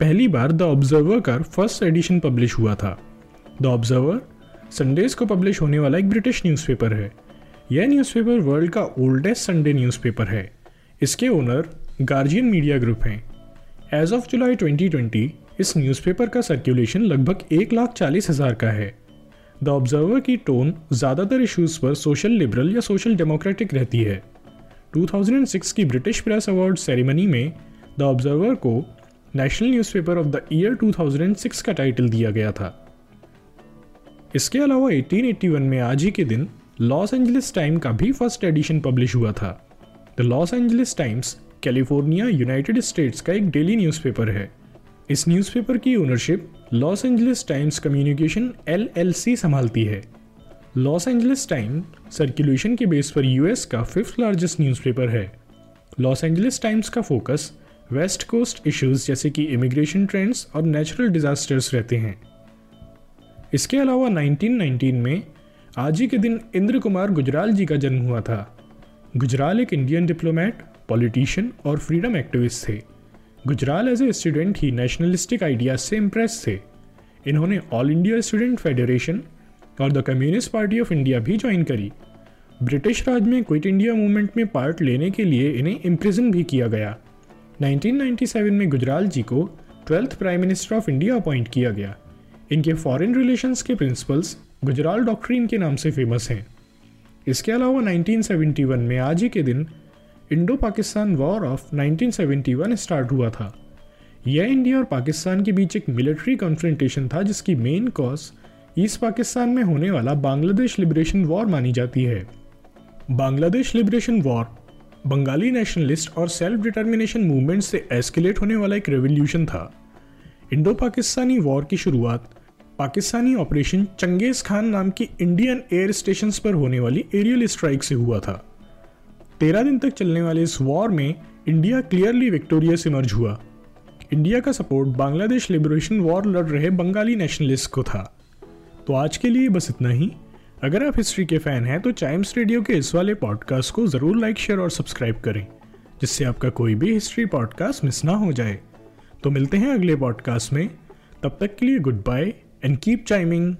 पहली बार the Observer का फर्स्ट एडिशन पब्लिश हुआ था। द ऑब्जर्वर संडेज को पब्लिश होने वाला एक ब्रिटिश न्यूज़पेपर है। यह न्यूज़पेपर वर्ल्ड का ओल्डेस्ट संडे न्यूज़पेपर है। इसके ओनर गार्जियन मीडिया ग्रुप हैं। एज ऑफ जुलाई 2020 इस न्यूज़पेपर का सर्कुलेशन लगभग 140,000 का है। द ऑब्जर्वर की टोन ज़्यादातर इश्यूज़ पर सोशल लिबरल या सोशल डेमोक्रेटिक रहती है। 2006 की ब्रिटिश प्रेस अवार्ड सेरेमनी में द ऑब्जर्वर को national newspaper of the year 2006 का टाइटल दिया गया था। इसके अलावा 1881 में आज ही के दिन लॉस एंजलिस टाइम का भी फर्स्ट एडिशन पब्लिश हुआ था। The Los Angeles Times California United States का एक डेली न्यूज़पेपर है। इस न्यूज़पेपर की ownership Los Angeles Times Communication LLC संभालती है। लॉस एंजलिस टाइम सर्कुलेशन के बेस पर US का 5th लार्जेस्ट न्यूज़पेपर है। लॉस एंजलिस टाइम्स का फोकस वेस्ट कोस्ट इश्यूज जैसे कि इमिग्रेशन ट्रेंड्स और नेचुरल डिजास्टर्स रहते हैं। इसके अलावा 1919 में आज ही के दिन इंद्र कुमार गुजराल जी का जन्म हुआ था। गुजराल एक इंडियन डिप्लोमेट, पॉलिटिशियन और फ्रीडम एक्टिविस्ट थे। Gujral as a student he nationalistic ideas से इम्प्रेस थे। इन्होंने ऑल इंडिया स्टूडेंट फेडरेशन और the communist party of India भी ज्वाइन करी। ब्रिटिश राज में क्विट इंडिया मूवमेंट में पार्ट लेने के लिए इन्हें इम्प्रिजन भी किया गया। 1997 में गुजराल जी को 12th prime minister of India appoint किया गया। इनके फॉरेन रिलेशंस के प्रिंसिपल्स गुजराल डॉक्ट्रीन के नाम से फेमस हैं। इसके अलावा 1971 में आज ही के दिन Indo Pakistan war of 1971 start हुआ था। यह इंडिया और पाकिस्तान के बीच एक मिलिट्री कॉन्फ्रेंटेशन था जिसकी मेन कॉज ईस्ट पाकिस्तान में होने वाला बांग्लादेश लिबरेशन वॉर मानी जाती है। Bangladesh liberation war Bengali nationalist और सेल्फ डिटर्मिनेशन मूवमेंट से एस्केलेट होने वाला एक रेवोल्यूशन था। इंडो पाकिस्तानी वॉर की शुरुआत पाकिस्तानी ऑपरेशन चंगेज़ खान नाम की इंडियन एयर स्टेशन पर होने वाली एरियल स्ट्राइक से हुआ था। 13 दिन तक चलने वाले इस वॉर में इंडिया क्लियरली विक्टोरियस इमर्ज हुआ। इंडिया का सपोर्ट बांग्लादेश लिबरेशन वॉर लड़ रहे बंगाली नेशनलिस्ट को था। तो आज के लिए बस इतना ही। अगर आप हिस्ट्री के फैन हैं तो चाइम्स रेडियो के इस वाले पॉडकास्ट को ज़रूर लाइक, शेयर और सब्सक्राइब करें, जिससे आपका कोई भी हिस्ट्री पॉडकास्ट मिस ना हो जाए। तो मिलते हैं अगले पॉडकास्ट में, तब तक के लिए good bye and keep chiming.